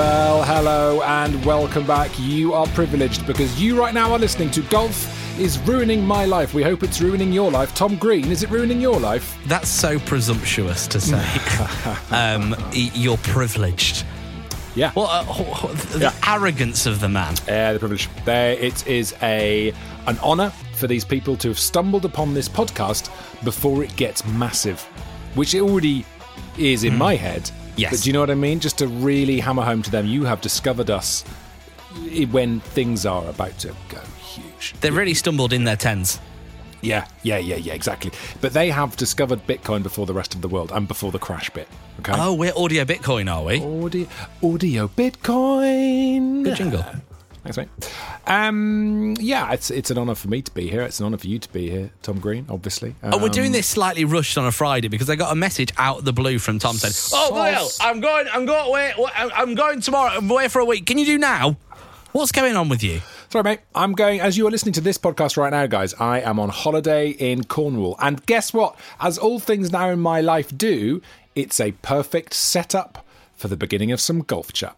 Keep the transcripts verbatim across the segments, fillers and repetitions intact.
Well, hello and welcome back. You are privileged because you right now are listening to Golf is Ruining My Life. We hope it's ruining your life. Tom Green, is it ruining your life? That's so presumptuous to say. um, you're privileged. Yeah. Well, uh, the yeah. arrogance of the man. Yeah, uh, the privilege. There, it is a an honour for these people to have stumbled upon this podcast before it gets massive, which it already is in mm. my head. Yes. But do you know what I mean? Just to really hammer home to them, you have discovered us when things are about to go huge. They've really stumbled in their tens. Yeah, yeah, yeah, yeah, exactly. But they have discovered Bitcoin before the rest of the world and before the crash bit. Okay. Oh, we're audio Bitcoin, are we? Audio, audio Bitcoin. Good jingle. Thanks, mate. Um, yeah, it's it's an honour for me to be here. It's an honour for you to be here, Tom Green, obviously. Um, oh, we're doing this slightly rushed on a Friday because I got a message out of the blue from Tom saying, "Oh, well, I'm going, I'm going away, I'm going tomorrow. I'm away for a week. Can you do now? What's going on with you?" Sorry, mate. I'm going, as you are listening to this podcast right now, guys, I am on holiday in Cornwall. And guess what? As all things now in my life do, it's a perfect setup for the beginning of some golf chat.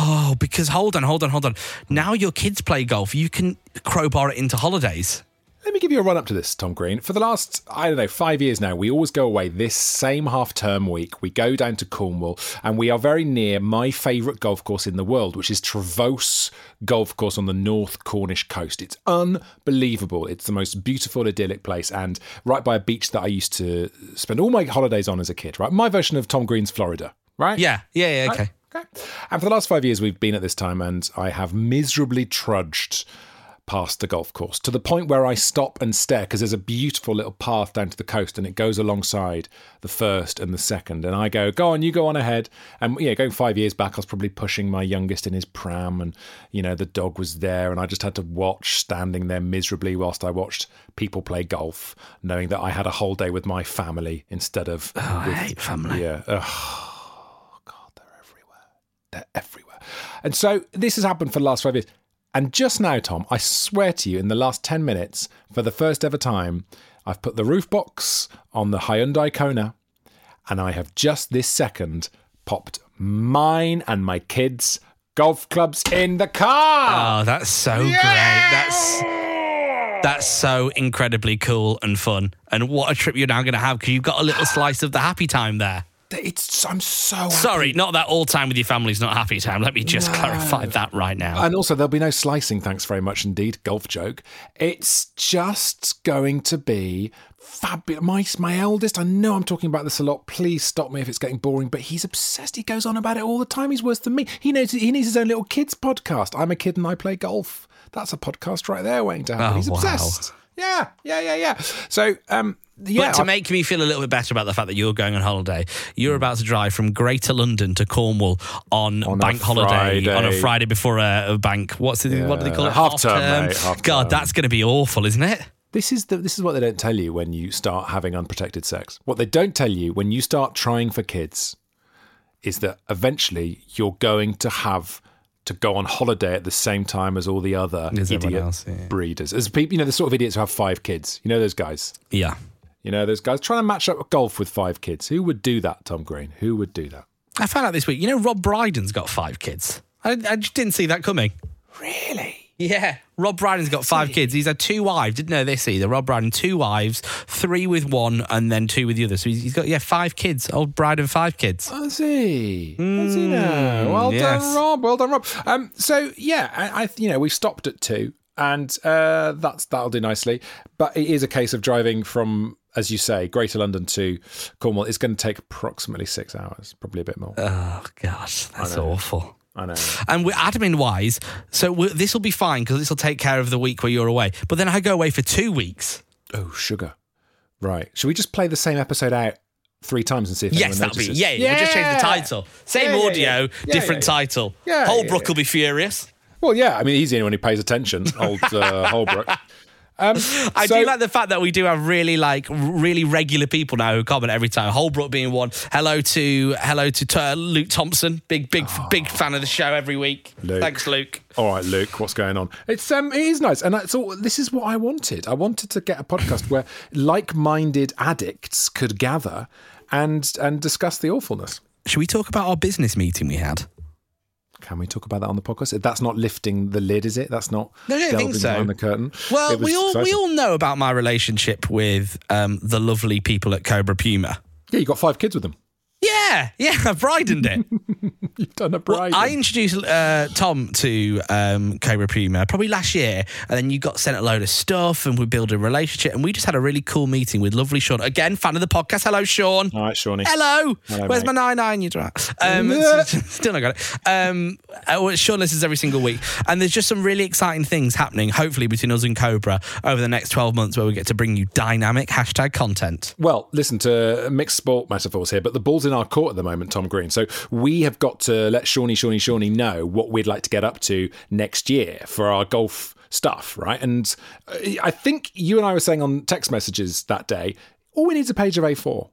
Oh, because hold on, hold on, hold on. Now your kids play golf, you can crowbar it into holidays. Let me give you a run-up to this, Tom Green. For the last, I don't know, five years now, we always go away this same half-term week. We go down to Cornwall, and we are very near my favourite golf course in the world, which is Trevose Golf Course on the North Cornish coast. It's unbelievable. It's the most beautiful, idyllic place, and right by a beach that I used to spend all my holidays on as a kid, right? My version of Tom Green's Florida, right? Yeah, yeah, yeah, okay. Right? Okay. And for the last five years, we've been at this time, and I have miserably trudged past the golf course to the point where I stop and stare because there's a beautiful little path down to the coast and it goes alongside the first and the second. And I go, go on, you go on ahead. And yeah, going five years back, I was probably pushing my youngest in his pram and, you know, the dog was there and I just had to watch standing there miserably whilst I watched people play golf, knowing that I had a whole day with my family instead of... Oh, with, I hate family. Yeah. Oh, God, they're everywhere. They're everywhere. And so this has happened for the last five years. And just now, Tom, I swear to you, in the last ten minutes, for the first ever time, I've put the roof box on the Hyundai Kona, and I have just this second popped mine and my kids' golf clubs in the car. Oh, that's so yeah! great. That's that's so incredibly cool and fun. And what a trip you're now going to have, because you've got a little slice of the happy time there. It's, I'm so happy. Sorry, not that all time with your family is not happy time. Let me just no. clarify that right now. And also, there'll be no slicing, thanks very much indeed. Golf joke. It's just going to be fabulous. My, my eldest, I know I'm talking about this a lot. Please stop me if it's getting boring, but he's obsessed. He goes on about it all the time. He's worse than me. He knows he needs his own little kids podcast. I'm a kid and I play golf. That's a podcast right there waiting to happen. Oh, he's wow. obsessed. Yeah, yeah, yeah, yeah. So, um... Yeah, but to make me feel a little bit better about the fact that you're going on holiday, you're about to drive from Greater London to Cornwall on, on bank holiday, Friday. on a Friday before a, a bank. What's it, yeah. What do they call it? Half term. God, that's going to be awful, isn't it? This is the, this is what they don't tell you when you start having unprotected sex. What they don't tell you when you start trying for kids is that eventually you're going to have to go on holiday at the same time as all the other There's idiot else, yeah. breeders. As people, you know, the sort of idiots who have five kids. You know those guys? Yeah. You know, those guys trying to match up golf with five kids. Who would do that, Tom Green? Who would do that? I found out this week, you know, Rob Brydon's got five kids. I, I just didn't see that coming. Really? Yeah. Rob Brydon's got five kids. He's had two wives. Didn't know this either. Rob Brydon, two wives, three with one and then two with the other. So he's, he's got, yeah, five kids. Old Brydon, five kids. Has he? Has he now? Well yes. done, Rob. Well done, Rob. Um, so, yeah, I, I you know, we've stopped at two and uh, that's that'll do nicely. But it is a case of driving from... As you say, Greater London to Cornwall is going to take approximately six hours, probably a bit more. Oh, gosh, that's I awful. I know. And we're admin-wise, so this will be fine because this will take care of the week where you're away. But then I go away for two weeks. Oh, sugar. Right. Should we just play the same episode out three times and see if anyone yes, notices? Yes, that'll be, yeah, yeah. We'll just change the title. Same yeah, audio, yeah, yeah. Yeah, different yeah, yeah. title. Yeah, Holbrook yeah, yeah. will be furious. Well, yeah, I mean, he's the only one who pays attention, old uh, Holbrook. Um, I so, do like the fact that we do have really like really regular people now who comment every time. Holbrook being one. Hello to hello to uh, Luke Thompson, big big oh, big fan of the show every week. Luke. Thanks, Luke. All right, Luke, what's going on? It's um, it is nice, and I thought this is what I wanted. I wanted to get a podcast where like-minded addicts could gather and and discuss the awfulness. Should we talk about our business meeting we had? Can we talk about that on the podcast? That's not lifting the lid, is it? That's not no, I don't delving think so. behind the curtain. Well, we all exciting. we all know about my relationship with um, the lovely people at Cobra Puma. Yeah, you got five kids with them. Yeah, yeah, I bridened it. You've done a bride. Well, I introduced uh, Tom to um, Cobra Puma probably last year, and then you got sent a load of stuff, and we built a relationship, and we just had a really cool meeting with lovely Sean. Again, fan of the podcast. Hello, Sean. All right, Shawnee. Hello. Hello Where's mate. my nine nine? You drat. Um, still not got it. Um, Sean listens every single week, and there's just some really exciting things happening, hopefully, between us and Cobra over the next twelve months, where we get to bring you dynamic hashtag content. Well, listen to mixed sport metaphors here, but the ball's in our court at the moment, Tom Green. So we have got to let Shawnee, Shawnee, Shawnee know what we'd like to get up to next year for our golf stuff, right? And I think you and I were saying on text messages that day, all we need is a page of A four.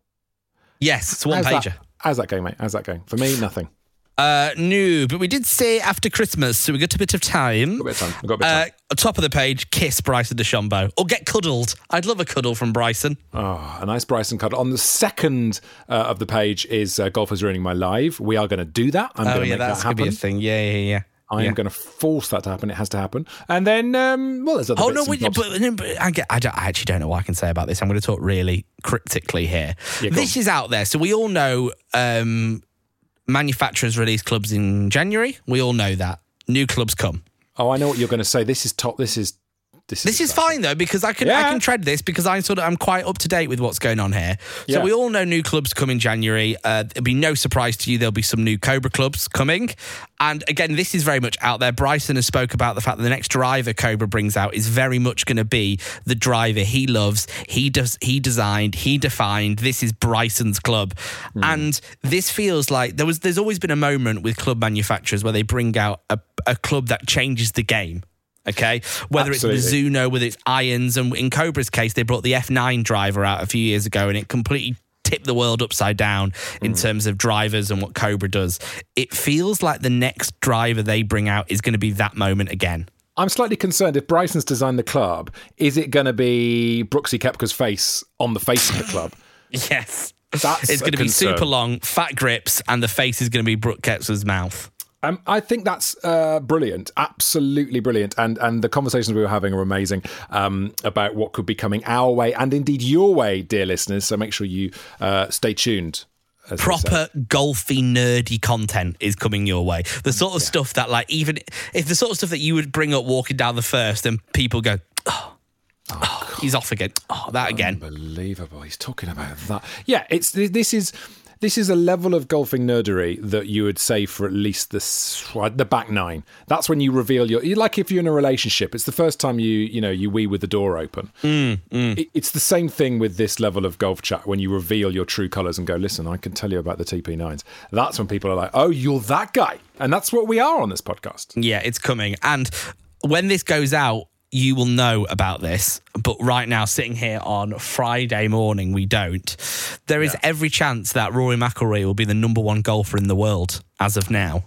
Yes, it's one how's pager. That, how's that going, mate? How's that going? For me, nothing. Uh, no, but we did say after Christmas, so we got a bit of time. Got a bit of time. Got a bit of time. Uh, top of the page, kiss Bryson DeChambeau. Or get cuddled. I'd love a cuddle from Bryson. Oh, a nice Bryson cuddle. On the second uh, of the page is uh, Golf is Ruining My Life. We are going to do that. I'm oh, going to yeah, make that happen. Oh, yeah, that's going to be a thing. Yeah, yeah, yeah. I am yeah. going to force that to happen. It has to happen. And then, um, well, there's other oh, bits no, we, but, but I, get, I, don't, I actually don't know what I can say about this. I'm going to talk really cryptically here. Yeah, this on. is out there. So we all know... Um, manufacturers release clubs in January. We all know that. New clubs come. Oh, I know what you're going to say. This is top. This is this is, this is fine though, because I can yeah. I can tread this because I'm sort of I'm quite up to date with what's going on here. So yeah. we all know new clubs come in January. Uh, it'll be no surprise to you. There'll be some new Cobra clubs coming. And again, this is very much out there. Bryson has spoke about the fact that the next driver Cobra brings out is very much going to be the driver he loves. He does. He designed. He defined. This is Bryson's club, mm. and this feels like there was. There's always been a moment with club manufacturers where they bring out a, a club that changes the game. Okay, whether Absolutely. it's Mizuno, whether it's irons, and in Cobra's case, they brought the F nine driver out a few years ago, and it completely tipped the world upside down in mm. terms of drivers and what Cobra does. It feels like the next driver they bring out is going to be that moment again. I'm slightly concerned if Bryson's designed the club, is it going to be Brooksy Koepka's face on the face of the club? Yes. That's it's going to be super long, fat grips, and the face is going to be Brooksy Koepka's mouth. Um, I think that's uh, brilliant, absolutely brilliant. And and the conversations we were having are amazing um, about what could be coming our way and indeed your way, dear listeners. So make sure you uh, stay tuned. Proper golfy, nerdy content is coming your way. The sort of yeah. stuff that like even if the sort of stuff that you would bring up walking down the first and people go, oh. Oh, oh, he's off again. Oh, that again. Unbelievable. He's talking about that. Yeah, it's this is... This is a level of golfing nerdery that you would say for at least the the back nine. That's when you reveal your... Like if you're in a relationship, it's the first time you you know you wee with the door open. Mm, mm. It, it's the same thing with this level of golf chat when you reveal your true colours and go, listen, I can tell you about the T P nines. That's when people are like, oh, you're that guy. And that's what we are on this podcast. Yeah, it's coming. And when this goes out, you will know about this, but right now, sitting here on Friday morning, we don't. There is yeah. every chance that Rory McIlroy will be the number one golfer in the world as of now.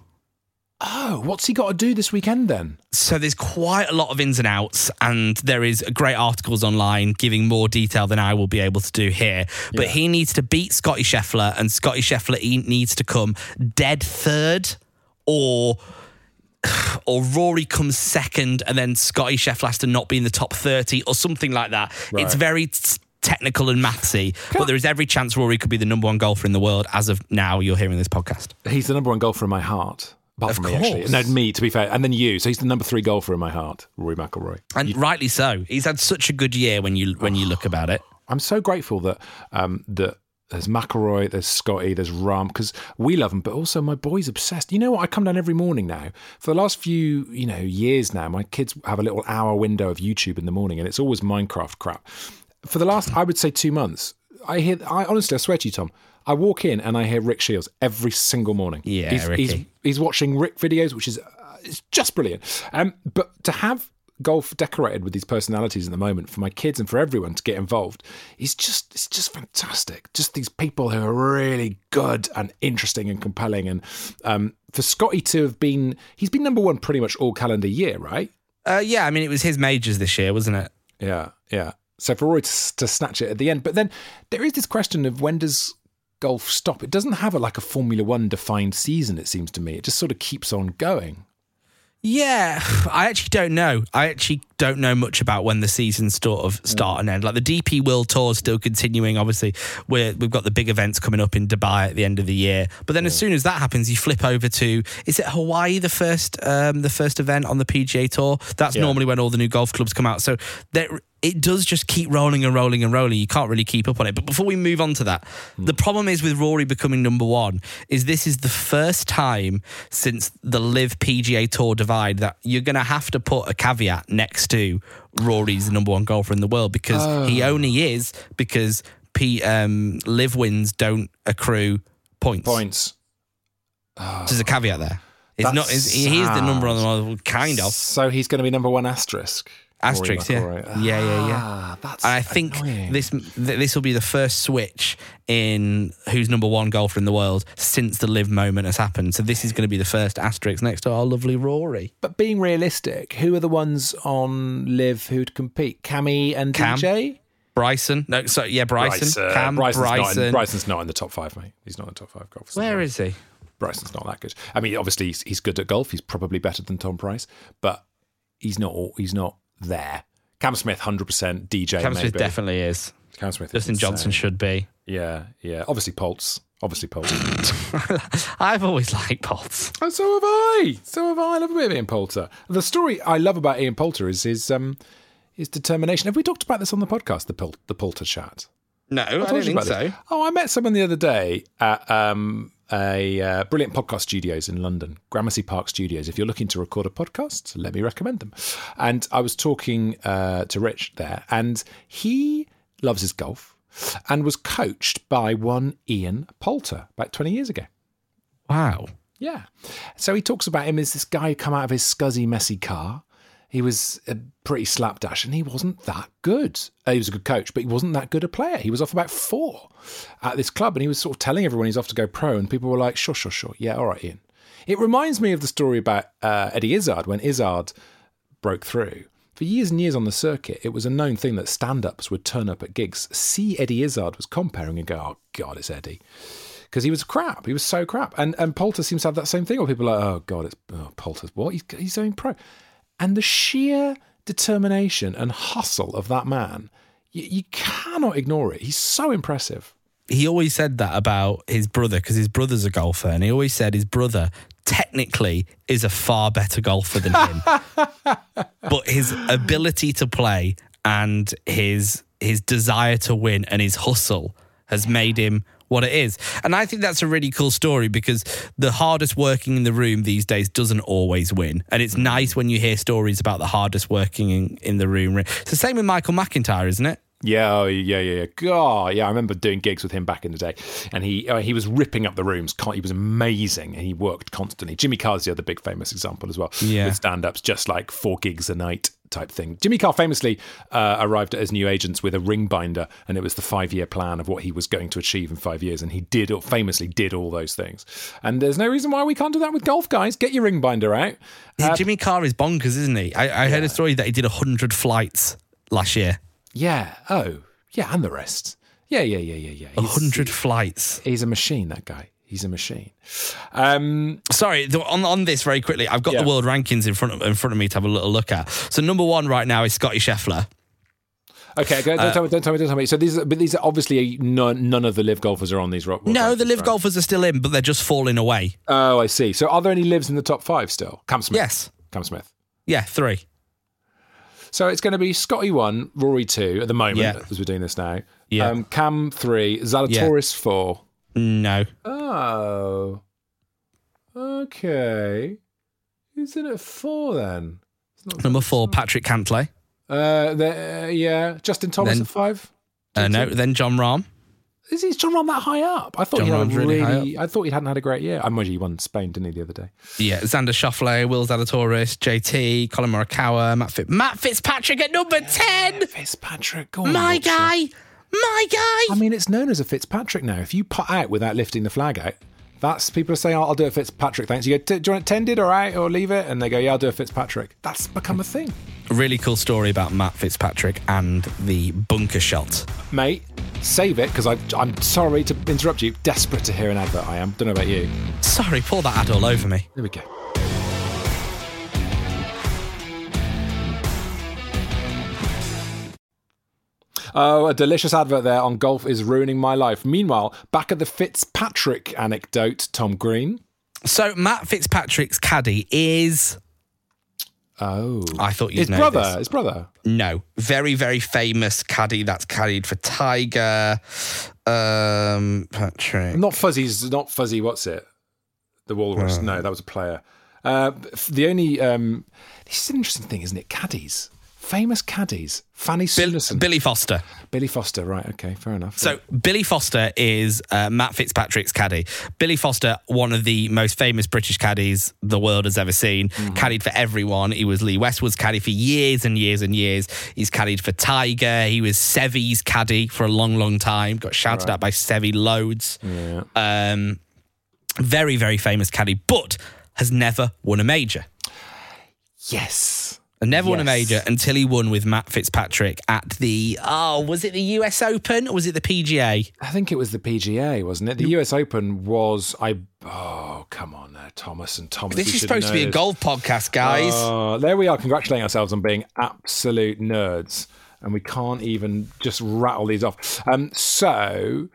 Oh, what's he got to do this weekend then? So there's quite a lot of ins and outs, and there is great articles online giving more detail than I will be able to do here. But yeah. he needs to beat Scotty Scheffler, and Scotty Scheffler needs to come dead third or... or Rory comes second and then Scotty Scheffler has to not be in the top thirty or something like that. Right. It's very t- technical and mathsy, but there is every chance Rory could be the number one golfer in the world as of now you're hearing this podcast. He's the number one golfer in my heart. Apart of from course. me, actually. No, me, to be fair. And then you. So he's the number three golfer in my heart, Rory McIlroy. And you... rightly so. He's had such a good year when you when you look about it. I'm so grateful that um, that... There's McIlroy, there's Scotty, there's Rahm, because we love them, but also my boy's obsessed. You know what? I come down every morning now. For the last few, you know, years now, my kids have a little hour window of YouTube in the morning, and it's always Minecraft crap. For the last, I would say, two months, I hear, I honestly, I swear to you, Tom, I walk in and I hear Rick Shields every single morning. Yeah, he's, Ricky. He's, he's watching Rick videos, which is uh, it's just brilliant. Um, but to have... golf decorated with these personalities at the moment for my kids and for everyone to get involved is just it's just fantastic. Just these people who are really good and interesting and compelling. And um, for Scotty to have been, he's been number one pretty much all calendar year, right? Uh, yeah, I mean, it was his majors this year, wasn't it? Yeah, yeah. So for Roy to, to snatch it at the end. But then there is this question of when does golf stop. It doesn't have a, like a Formula One defined season, it seems to me. It just sort of keeps on going. Yeah, I actually don't know. I actually don't know much about when the seasons sort of start and end. Like the D P World Tour is still continuing. Obviously, we're, we've got the big events coming up in Dubai at the end of the year. But then yeah. as soon as that happens, you flip over to, is it Hawaii, the first um, the first event on the P G A Tour? That's yeah. normally when all the new golf clubs come out. So there, it does just keep rolling and rolling and rolling. You can't really keep up on it. But before we move on to that, mm. the problem is with Rory becoming number one is this is the first time since the LIV P G A Tour divide that you're going to have to put a caveat next to Rory's the number one golfer in the world, because oh. he only is because P, um, LIV wins don't accrue points. Points. Oh. There's a caveat there. It's not, it's, he is the number one, kind of. So he's going to be number one asterisk. Asterisk, yeah. Right. Ah, yeah, yeah, yeah. That's and I think annoying. this th- this will be the first switch in who's number one golfer in the world since the LIV moment has happened. So this is going to be the first asterisk next to our lovely Rory. But being realistic, who are the ones on LIV who'd compete? Cammy and Cam, D J? Bryson? No, so yeah, Bryson. Bryson. Cam, Bryson's Bryson. Not in, Bryson's not in the top five, mate. He's not in the top five golfers. Where is he? Bryson's not that good. I mean, obviously he's, he's good at golf. He's probably better than Tom Price, but he's not. He's not. There. Cam Smith, one hundred percent. D J, Cam Smith maybe. Definitely is. Cam Smith Justin is Johnson should be. Yeah, yeah. Obviously, Poults. Obviously, Poults. I've always liked Poults. And so have I. So have I. I love a bit of Ian Poulter. The story I love about Ian Poulter is his, um, his determination. Have we talked about this on the podcast, the, Pol- the Poulter chat? No, I, I don't think so. This. Oh, I met someone the other day at um, a uh, brilliant podcast studios in London, Gramercy Park Studios. If you're looking to record a podcast, let me recommend them. And I was talking uh, to Rich there, and he loves his golf and was coached by one Ian Poulter about twenty years ago. Wow. Yeah. So he talks about him as this guy who come out of his scuzzy, messy car. He was a pretty slapdash, and he wasn't that good. Uh, he was a good coach, but he wasn't that good a player. He was off about four at this club, and he was sort of telling everyone he's off to go pro, and people were like, sure, sure, sure. Yeah, all right, Ian. It reminds me of the story about uh, Eddie Izzard when Izzard broke through. For years and years on the circuit, it was a known thing that stand-ups would turn up at gigs, see Eddie Izzard was comparing and go, oh, God, it's Eddie. Because he was crap. He was so crap. And and Poulter seems to have that same thing where people are like, oh, God, it's oh, Poulter's what? He's, he's going pro. And the sheer determination and hustle of that man, you, you cannot ignore it. He's so impressive. He always said that about his brother, because his brother's a golfer, and he always said his brother technically is a far better golfer than him. But his ability to play and his his desire to win and his hustle has made him what it is. And I think that's a really cool story, because the hardest working in the room these days doesn't always win. And it's nice when you hear stories about the hardest working in, in the room. It's the same with Michael McIntyre, isn't it? Yeah, yeah, yeah, yeah. God, yeah, I remember doing gigs with him back in the day. And he uh, he was ripping up the rooms. He was amazing, and he worked constantly. Jimmy Carr's the other big famous example as well. Yeah. With stand-ups, just like four gigs a night type thing. Jimmy Carr famously uh, arrived at his new agents with a ring binder, and it was the five-year plan of what he was going to achieve in five years. And he did, or famously did, all those things. And there's no reason why we can't do that with golf, guys. Get your ring binder out. Uh, Jimmy Carr is bonkers, isn't he? I, I yeah. heard a story that he did one hundred flights last year. Yeah. Oh, yeah. And the rest. Yeah, yeah, yeah, yeah, yeah. A hundred flights. He's a machine, that guy. He's a machine. Um, Sorry, on on this very quickly, I've got yeah. the world rankings in front of in front of me to have a little look at. So number one right now is Scotty Scheffler. Okay, don't, uh, tell me, don't tell me, don't tell me. So these, but these are obviously none, none of the LIV golfers are on these rock. No, rankings, the LIV right? golfers are still in, but they're just falling away. Oh, I see. So are there any LIVs in the top five still? Cam Smith. Yes. Cam Smith. Yeah, three. So it's going to be Scotty one, Rory two at the moment, yeah. as we're doing this now. Yeah. Um, Cam three, Zalatoris yeah. four. No. Oh. Okay. Who's in at four then? Number four, Patrick Cantlay. Uh, the, uh, yeah. Justin Thomas then, at five. Uh, no, then John Rahm. Is he John Rahm that high up? I thought John he had really. really I thought he hadn't had a great year. I'm wondering he won Spain, didn't he, the other day? Yeah, Xander Schauffele, Will Zalatoris, J T, Collin Morikawa, Matt Fit, Matt Fitzpatrick at number ten. Yeah, Fitzpatrick, go on, my Richard. guy, my guy. I mean, it's known as a Fitzpatrick now. If you putt out without lifting the flag out, that's people are saying, oh, "I'll do a Fitzpatrick." Thanks. You go, do you want it tended or out or leave it? And they go, "Yeah, I'll do a Fitzpatrick." That's become a thing. A really cool story about Matt Fitzpatrick and the bunker shot, mate. Save it, because I'm sorry to interrupt you. Desperate to hear an advert, I am. Don't know about you. Sorry, pour that ad all over me. There we go. Oh, a delicious advert there on Golf is Ruining My Life. Meanwhile, back at the Fitzpatrick anecdote, Tom Green. So, Matt Fitzpatrick's caddy is... Oh. I thought you'd his know brother, this. His brother? No. Very, very famous caddy that's caddied for Tiger. Um, Patrick. Not Fuzzy's, not Fuzzy, what's it? The Walrus. Oh. No, that was a player. Uh, the only... Um, this is an interesting thing, isn't it? Caddies. Famous caddies. Fanny Sunderson. Billy Foster. Billy Foster, right, okay, fair enough. So yeah. Billy Foster is uh, Matt Fitzpatrick's caddy. Billy Foster, one of the most famous British caddies the world has ever seen, mm-hmm. caddied for everyone. He was Lee Westwood's caddy for years and years and years. He's caddied for Tiger. He was Seve's caddy for a long, long time. Got shouted right. at by Seve loads. Yeah. Um, very, very famous caddy, but has never won a major. Yes. And never yes. won a major until he won with Matt Fitzpatrick at the, oh, was it the U S Open or was it the P G A? I think it was the P G A, wasn't it? The U S Open was, I oh, come on there, Thomas and Thomas. This is supposed to be a golf podcast, guys. Uh, there we are, congratulating ourselves on being absolute nerds. And we can't even just rattle these off. Um, so...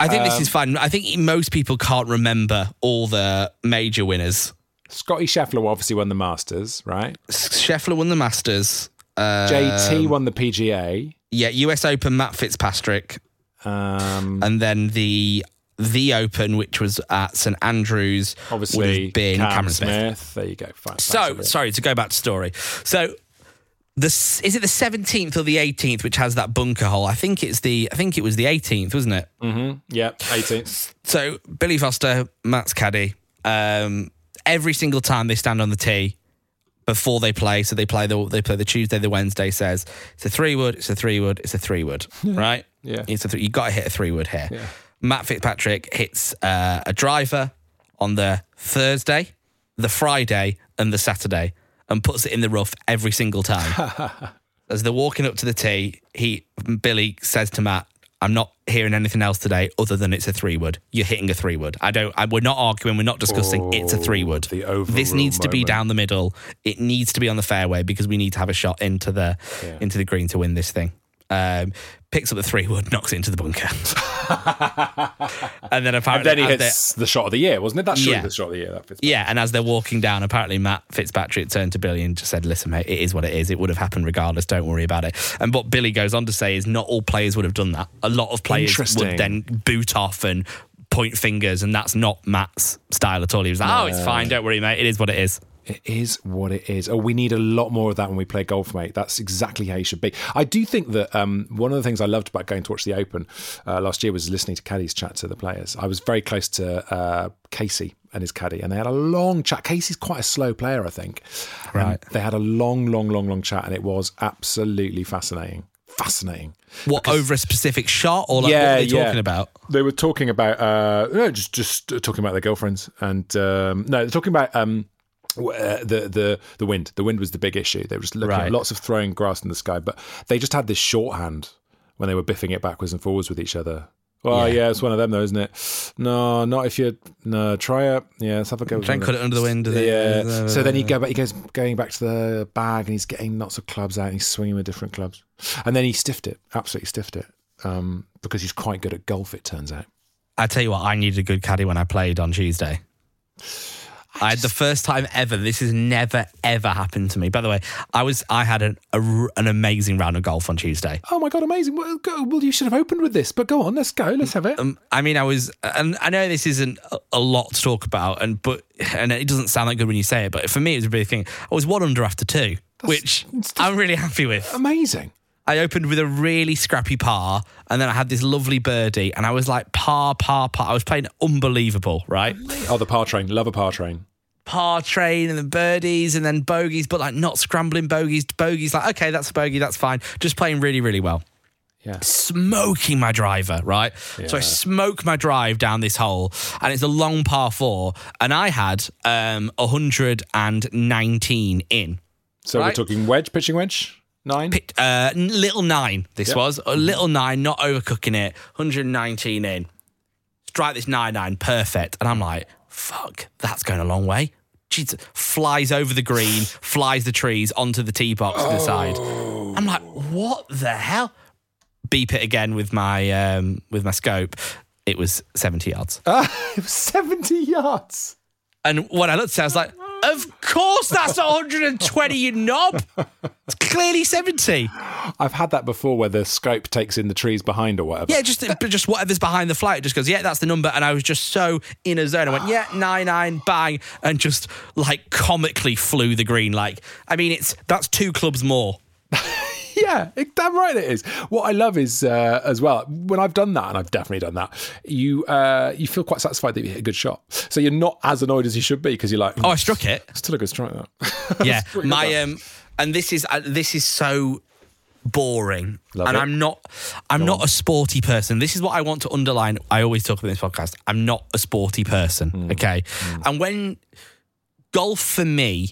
I think um, this is fun. I think most people can't remember all the major winners. Scotty Scheffler obviously won the Masters, right? Scheffler won the Masters. Um, J T won the P G A. Yeah, U S Open, Matt Fitzpatrick. Um, and then the the Open, which was at St Andrews, obviously would have been Cam, Cameron Smith. Smith. There you go. Fine, so, sorry, to go back to story. So, this, is it the seventeenth or the eighteenth, which has that bunker hole? I think it's the. I think it was the eighteenth, wasn't it? Mm-hmm. Yeah, eighteenth. So, Billy Foster, Matt's caddy, um... every single time they stand on the tee before they play, so they play the they play the Tuesday, the Wednesday, says it's a three wood, it's a three wood, it's a three wood, right? Yeah, it's a th- you got to hit a three wood here. Yeah. Matt Fitzpatrick hits uh, a driver on the Thursday, the Friday, and the Saturday, and puts it in the rough every single time. As they're walking up to the tee, he Billy says to Matt, I'm not hearing anything else today other than it's a three wood. You're hitting a three wood. I don't, I, we're not arguing. We're not discussing. Oh, it's a three wood. This needs to be moment. Down the middle. It needs to be on the fairway because we need to have a shot into the, yeah. into the green to win this thing. Um, picks up the three wood, knocks it into the bunker. and then apparently and then he hits the shot of the year, wasn't it? That's yeah. the shot of the year. That yeah. And as they're walking down, apparently Matt Fitzpatrick turned to Billy and just said, listen, mate, it is what it is. It would have happened regardless. Don't worry about it. And what Billy goes on to say is not all players would have done that. A lot of players would then boot off and point fingers. And that's not Matt's style at all. He was like, no. oh, it's fine. Don't worry, mate. It is what it is. It is what it is. Oh, we need a lot more of that when we play golf, mate. That's exactly how you should be. I do think that um, one of the things I loved about going to watch the Open uh, last year was listening to caddies chat to the players. I was very close to uh, Casey and his caddy, and they had a long chat. Casey's quite a slow player, I think. Right. Um, they had a long, long, long, long chat, and it was absolutely fascinating. Fascinating. What, because, over a specific shot, or like, yeah, what were they talking yeah. about? They were talking about uh, no, just just talking about their girlfriends, and um, no, they're talking about. Um, Uh, the the the wind the wind was the big issue. They were just looking right. at lots of throwing grass in the sky, but they just had this shorthand when they were biffing it backwards and forwards with each other. Well, yeah, yeah it's one of them though, isn't it? No, not if you no try it. Yeah, let's have a go. Try and cut it under the wind. Yeah. yeah. So then he go back. He goes going back to the bag and he's getting lots of clubs out. And he's swinging with different clubs, and then he stiffed it. Absolutely stiffed it um, because he's quite good at golf. It turns out. I tell you what, I needed a good caddy when I played on Tuesday. I had the first time ever. This has never, ever happened to me. By the way, I was I had an a, an amazing round of golf on Tuesday. Oh my God, amazing. Well, go, well, you should have opened with this, but go on, let's go, let's have it. Um, I mean, I was, and I know this isn't a lot to talk about, and but and it doesn't sound that good when you say it, but for me, it was a big thing. I was one under after two, that's, which I'm really happy with. Amazing. I opened with a really scrappy par, and then I had this lovely birdie, and I was like, par, par, par. I was playing unbelievable, right? Oh, the par train. Love a par train. Par train and the birdies and then bogeys, but like not scrambling bogeys. Bogeys, like, okay, that's a bogey, that's fine. Just playing really, really well. Yeah. Smoking my driver, right? Yeah. So I smoke my drive down this hole, and it's a long par four, and I had um, one hundred nineteen in. So right? We're talking wedge, pitching wedge? Nine? Uh, little nine, this yep. was. A little nine, not overcooking it. one nineteen in. Strike this nine nine, perfect. And I'm like, fuck, that's going a long way. Jesus. Flies over the green, flies the trees onto the tee box oh. to the side. I'm like, what the hell? Beep it again with my um, with my scope. It was seventy yards. Uh, it was seventy yards. And when I looked, I was like, of course that's one hundred twenty, you knob. It's clearly seventy. I've had that before where the scope takes in the trees behind or whatever. Yeah, just just whatever's behind the flight. It just goes, yeah, that's the number. And I was just so in a zone. I went, yeah, nine nine, bang. And just like comically flew the green. Like, I mean, it's that's two clubs more. Yeah, damn right it is. What I love is, uh, as well, when I've done that, and I've definitely done that, you uh, you feel quite satisfied that you hit a good shot. So you're not as annoyed as you should be because you're like, mm, oh, I struck it. Still a good strike, that. Yeah, my um, and this is uh, this is so boring, love and it. I'm not I'm Go not on. a sporty person. This is what I want to underline. I always talk about this podcast. I'm not a sporty person, mm. okay? Mm. And when golf for me,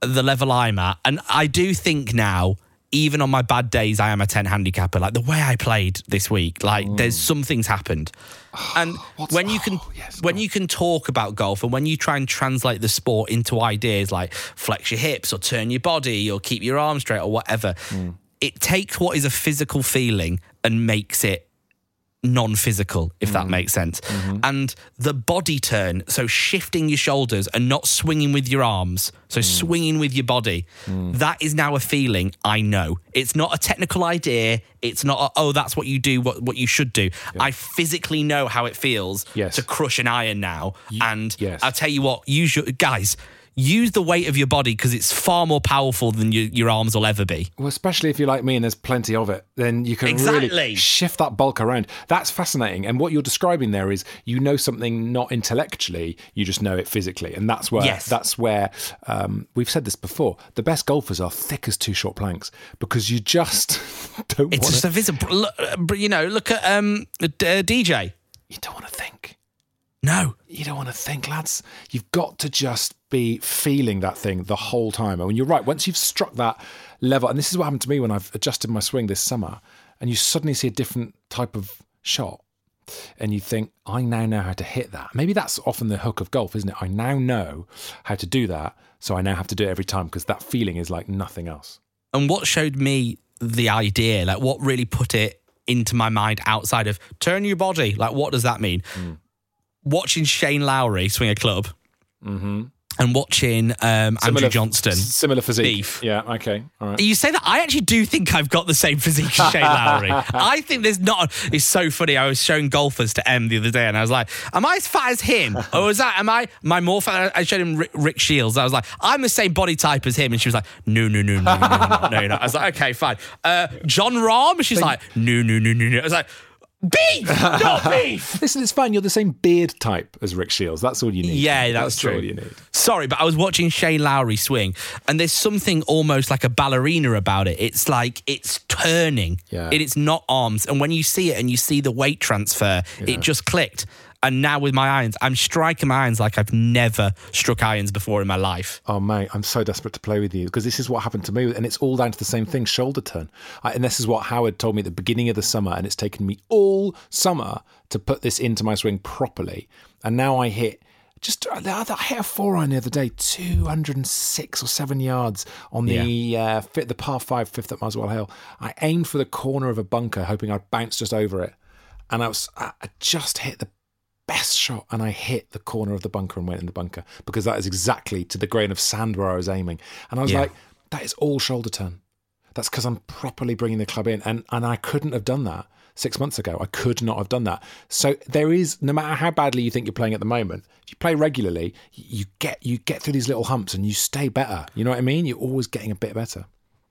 the level I'm at, and I do think now, even on my bad days, I am a ten handicapper. Like the way I played this week, like mm. there's some things happened. And What's, when you can oh, yes, when no. you can talk about golf and when you try and translate the sport into ideas like flex your hips or turn your body or keep your arms straight or whatever, mm. it takes what is a physical feeling and makes it non-physical, if mm. that makes sense. Mm-hmm. And the body turn, so shifting your shoulders and not swinging with your arms, so mm. swinging with your body, mm. that is now a feeling I know. It's not a technical idea. It's not a, oh, that's what you do, what, what you should do. Yeah. I physically know how it feels yes. to crush an iron now. You, and yes. I'll tell you what, use your, guys, use the weight of your body because it's far more powerful than you, your arms will ever be. Well, especially if you're like me and there's plenty of it, then you can exactly. really shift that bulk around. That's fascinating. And what you're describing there is you know something not intellectually, you just know it physically. And that's where, yes. that's where um, we've said this before, the best golfers are thick as two short planks because you just don't it's want just to... It's just a visible... You know, look at um, uh, D J. You don't want to think. No. You don't want to think, lads. You've got to just be feeling that thing the whole time. And you're right, once you've struck that level, and this is what happened to me when I've adjusted my swing this summer, and you suddenly see a different type of shot, and you think, I now know how to hit that. Maybe that's often the hook of golf, isn't it? I now know how to do that, so I now have to do it every time because that feeling is like nothing else. And what showed me the idea, like what really put it into my mind outside of turn your body, like what does that mean? Mm. Watching Shane Lowry swing a club mm-hmm. and watching um, similar, Andrew Johnston. Similar physique. Beef. Yeah, okay. All right. You say that, I actually do think I've got the same physique as Shane Lowry. I think there's not... A, it's so funny. I was showing golfers to Em the other day and I was like, am I as fat as him? Or is that... Am I... My more fat... I showed him Rick, Rick Shields. I was like, I'm the same body type as him. And she was like, no, no, no, no, no, no, no, no. I was like, okay, fine. Uh, John Rahm? She's like, no, no, no, no, no. I was like... Beef, not beef. Listen, it's fine. You're the same beard type as Rick Shields. That's all you need. Yeah, that's, that's true. All you need. Sorry, but I was watching Shane Lowry swing, and there's something almost like a ballerina about it. It's like it's turning, yeah. and it's not arms. And when you see it and you see the weight transfer, yeah. it just clicked. And now with my irons, I'm striking my irons like I've never struck irons before in my life. Oh, mate, I'm so desperate to play with you because this is what happened to me. And it's all down to the same thing, shoulder turn. I, and this is what Howard told me at the beginning of the summer. And it's taken me all summer to put this into my swing properly. And now I hit just, I hit a four iron the other day, two hundred six or seven yards on the yeah. uh, fit, the par five, fifth at Muswell Hill. I aimed for the corner of a bunker, hoping I'd bounce just over it. And I was, I just hit the best shot, and I hit the corner of the bunker and went in the bunker because that is exactly to the grain of sand where I was aiming. And I was yeah. like, that is all shoulder turn. That's because I'm properly bringing the club in. And, and I couldn't have done that six months ago. I could not have done that. So there is, no matter how badly you think you're playing at the moment, if you play regularly, you get you get through these little humps and you stay better. You know what I mean? You're always getting a bit better.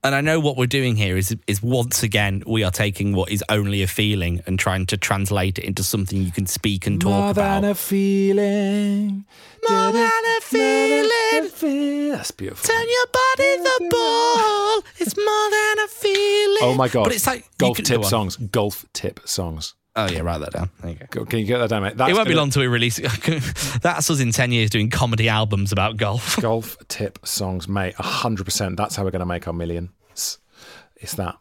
And I know what we're doing here is, is once again, we are taking what is only a feeling and trying to translate it into something you can speak and talk more about. More than a feeling. More than a feeling. That's beautiful. Turn your body the ball. It's more than a feeling. Oh, my God. But it's like golf tip songs. Golf tip songs. Oh, yeah, write that down. There you go. Can you get that down, mate? That's it won't be long till we release it. That's us in ten years doing comedy albums about golf. Golf tip songs, mate. one hundred percent. That's how we're going to make our millions. It's that.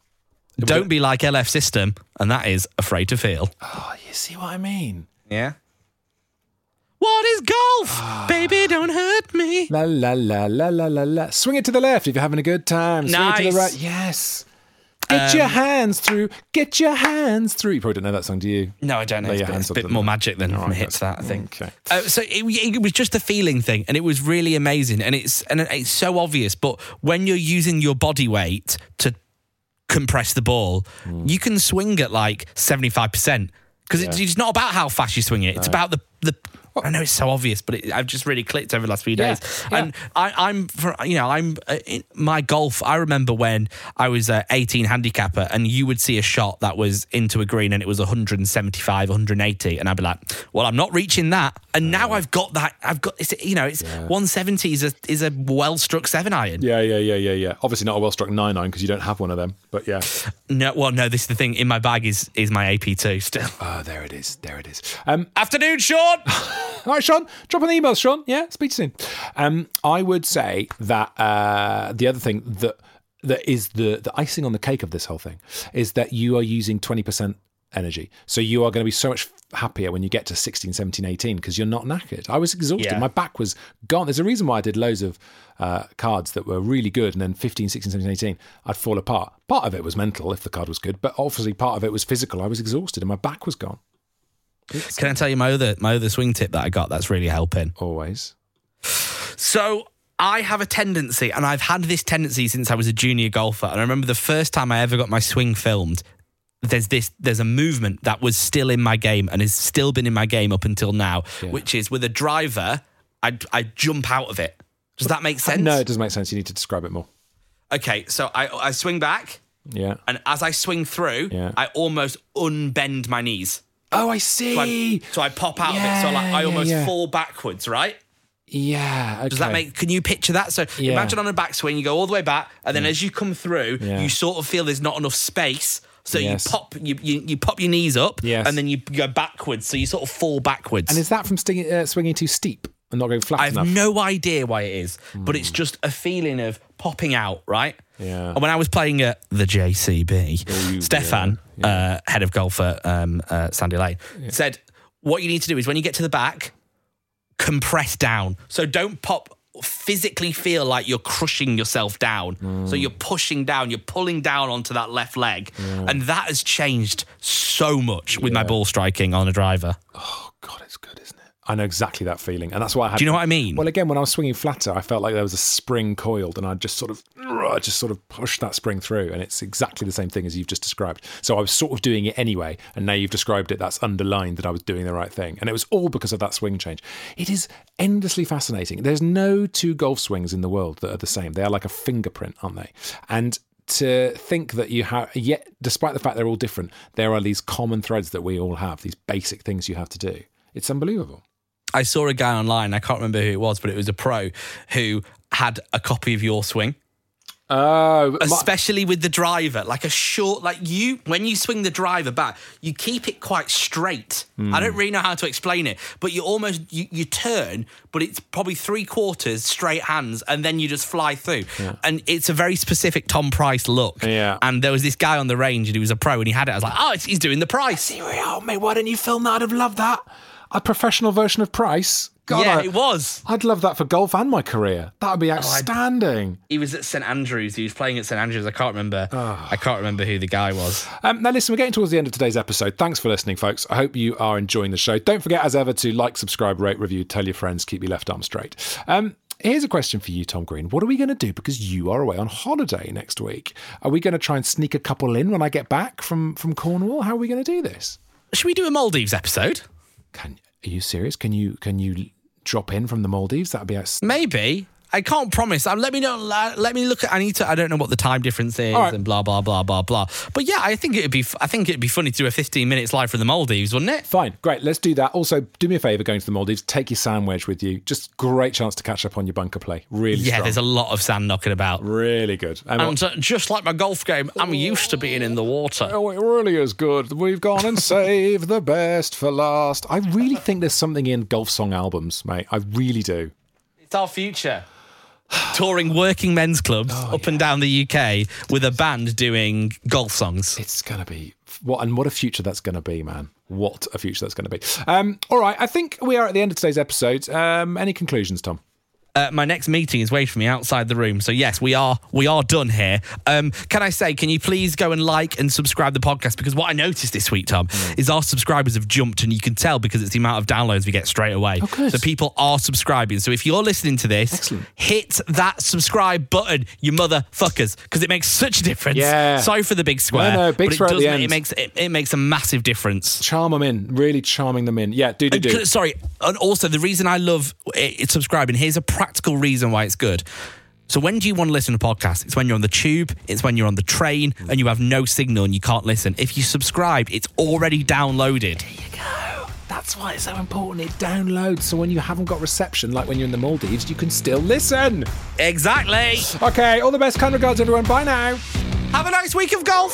Don't be like L F System, and that is afraid to feel. Oh, you see what I mean? Yeah. What is golf? Oh. Baby, don't hurt me. La, la, la, la, la, la, la. Swing it to the left if you're having a good time. Swing nice. It to the right. Yes. Get um, your hands through. Get your hands through. You probably don't know that song, do you? No, I don't know. It's, bit, it's a bit more magic than right, hits that, I think. Okay. Uh, so it, it was just the feeling thing, and it was really amazing. And it's and it's so obvious, but when you're using your body weight to compress the ball, mm. you can swing at like seventy-five percent because yeah. it's, it's not about how fast you swing it. It's no. about the... the I know it's so obvious, but it, I've just really clicked over the last few days. Yeah, yeah. And I, I'm, for, you know, I'm uh, in my golf. I remember when I was an eighteen handicapper, and you would see a shot that was into a green, and it was one seventy-five, one eighty, and I'd be like, "Well, I'm not reaching that." And now yeah. I've got that. I've got, it's, you know, it's yeah. one seventy is a is a well struck seven iron. Yeah, yeah, yeah, yeah, yeah. Obviously not a well struck nine iron because you don't have one of them. But yeah, no. Well, no. This is the thing. In my bag is is my A P two still. Oh, there it is. There it is. Um, Afternoon, Sean. All right, Sean, drop an email, Sean. Yeah, speak to you soon. Um, I would say that uh, the other thing that that is the, the icing on the cake of this whole thing is that you are using twenty percent energy. So you are going to be so much happier when you get to sixteen, seventeen, eighteen because you're not knackered. I was exhausted. Yeah. My back was gone. There's a reason why I did loads of uh, cards that were really good, and then fifteen, sixteen, seventeen, eighteen, I'd fall apart. Part of it was mental if the card was good, but obviously part of it was physical. I was exhausted and my back was gone. It's Can I tell you my other my other swing tip that I got that's really helping? Always. So I have a tendency, and I've had this tendency since I was a junior golfer, and I remember the first time I ever got my swing filmed, there's this there's a movement that was still in my game and has still been in my game up until now, yeah. which is with a driver, I, I jump out of it. Does that make sense? No, it doesn't make sense. You need to describe it more. Okay, so I, I swing back, yeah, and as I swing through, yeah. I almost unbend my knees. Oh, I see. So I, so I pop out yeah, of it. So like I almost yeah, yeah. fall backwards, right? Yeah. Okay. Does that make... Can you picture that? So yeah. imagine on a backswing, you go all the way back, and then yeah. as you come through, yeah. you sort of feel there's not enough space. So yes. you pop you, you you pop your knees up, yes. and then you go backwards. So you sort of fall backwards. And is that from sting, uh, swinging too steep and not going flat I enough? I have no idea why it is, mm. but it's just a feeling of popping out, right? Yeah. And when I was playing at the J C B, Ooh, Stefan, yeah. Yeah. Uh, head of golf at um, uh, Sandy Lane, yeah. said, what you need to do is when you get to the back, compress down. So don't pop, physically feel like you're crushing yourself down. Mm. So you're pushing down, you're pulling down onto that left leg. Yeah. And that has changed so much with yeah. my ball striking on a driver. Oh, God, it's good, isn't it? I know exactly that feeling. And that's why I had... Do you know what I mean? Well, again, when I was swinging flatter, I felt like there was a spring coiled and I just sort of just sort of pushed that spring through. And it's exactly the same thing as you've just described. So I was sort of doing it anyway. And now you've described it, that's underlined that I was doing the right thing. And it was all because of that swing change. It is endlessly fascinating. There's no two golf swings in the world that are the same. They are like a fingerprint, aren't they? And to think that you have, yet, despite the fact they're all different, there are these common threads that we all have, these basic things you have to do. It's unbelievable. I saw a guy online, I can't remember who it was, but it was a pro who had a copy of your swing. Oh. Especially my- with the driver, like a short, like you, when you swing the driver back, you keep it quite straight. Mm. I don't really know how to explain it, but you almost, you, you turn, but it's probably three quarters straight hands and then you just fly through. Yeah. And it's a very specific Tom Price look. Yeah. And there was this guy on the range and he was a pro and he had it. I was like, oh, it's, he's doing the Price. Oh, mate, why didn't you film that? I'd have loved that. A professional version of Price. God, yeah, I, it was. I'd love that for golf and my career. That would be outstanding. Oh, he was at St Andrews. He was playing at St Andrews. I can't remember. Oh. I can't remember who the guy was. Um, now, listen, we're getting towards the end of today's episode. Thanks for listening, folks. I hope you are enjoying the show. Don't forget, as ever, to like, subscribe, rate, review, tell your friends, keep your left arm straight. Um, here's a question for you, Tom Green. What are we going to do because you are away on holiday next week? Are we going to try and sneak a couple in when I get back from, from Cornwall? How are we going to do this? Should we do a Maldives episode? Can, are you serious? Can you can you drop in from the Maldives? That'd be outstanding. Maybe. I can't promise. Um, let me know. Let me look at. I need to. I don't know what the time difference is, right. and blah blah blah blah blah. But yeah, I think it'd be. I think it'd be funny to do a fifteen minutes live from the Maldives, wouldn't it? Fine, great. Let's do that. Also, do me a favour, going to the Maldives. Take your sandwich with you. Just great chance to catch up on your bunker play. Really. Yeah, strong. There's a lot of sand knocking about. Really good. And, and uh, just like my golf game, I'm used to being in the water. Oh, it really is good. We've gone and saved the best for last. I really think there's something in golf song albums, mate. I really do. It's our future. touring working men's clubs oh, up yeah. and down the U K with a band doing golf songs. It's going to be... what And what a future that's going to be, man. What a future that's going to be. Um, all right, I think we are at the end of today's episode. Um, any conclusions, Tom? Uh, my next meeting is waiting for me outside the room. So, yes, we are we are done here. Um, can I say, can you please go and like and subscribe the podcast? Because what I noticed this week, Tom, mm. is our subscribers have jumped, and you can tell because it's the amount of downloads we get straight away. Oh, so people are subscribing. So if you're listening to this, Excellent. hit that subscribe button, you motherfuckers, because it makes such a difference. Yeah. Sorry for the big square. No, no, big square at the end. It makes, it, it makes a massive difference. Charm them in. Really charming them in. Yeah, do, do, do. And, sorry. And also, the reason I love it, it's subscribing, here's a practice. practical reason why it's good. So when do you want to listen to podcasts? It's when you're on the tube, it's when you're on the train and you have no signal and you can't listen. If you subscribe, it's already downloaded. There you go. That's why it's so important. It downloads, so when you haven't got reception, like when you're in the Maldives, you can still listen. Exactly. Okay, all the best. Kind regards, everyone. Bye now. Have a nice week of golf.